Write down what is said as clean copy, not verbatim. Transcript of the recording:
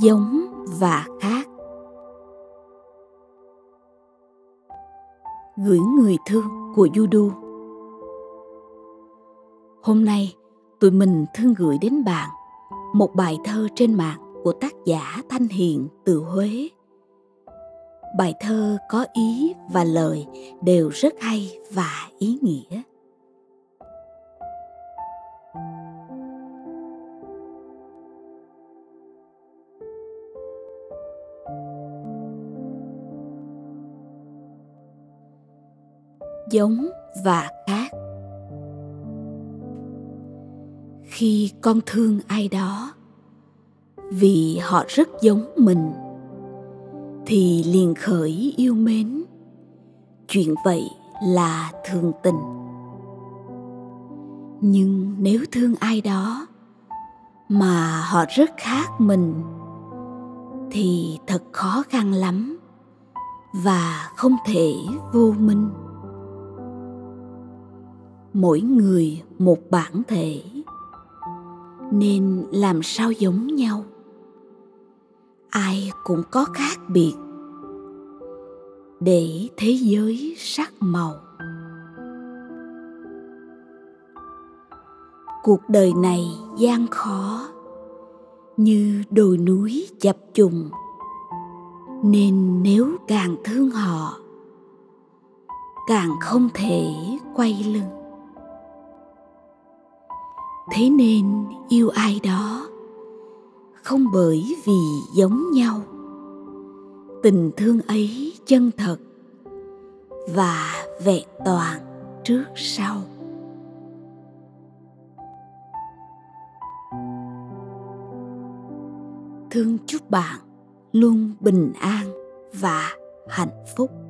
Giống và khác. Gửi người thương của Yudu. Hôm nay tụi mình thương gửi đến bạn một bài thơ trên mạng của tác giả Thanh Hiền từ Huế. Bài thơ có ý và lời đều rất hay và ý nghĩa. Giống và khác. Khi con thương ai đó vì họ rất giống mình thì liền khởi yêu mến. Chuyện vậy là thường tình. Nhưng nếu thương ai đó mà họ rất khác mình thì thật khó khăn lắm và không thể vô minh. Mỗi người một bản thể, nên làm sao giống nhau? Ai cũng có khác biệt, để thế giới sắc màu. Cuộc đời này gian khó, như đồi núi chập trùng, nên nếu càng thương họ, càng không thể quay lưng. Thế nên yêu ai đó không bởi vì giống nhau. Tình thương ấy chân thật và vẹn toàn trước sau. Thương chúc bạn luôn bình an và hạnh phúc.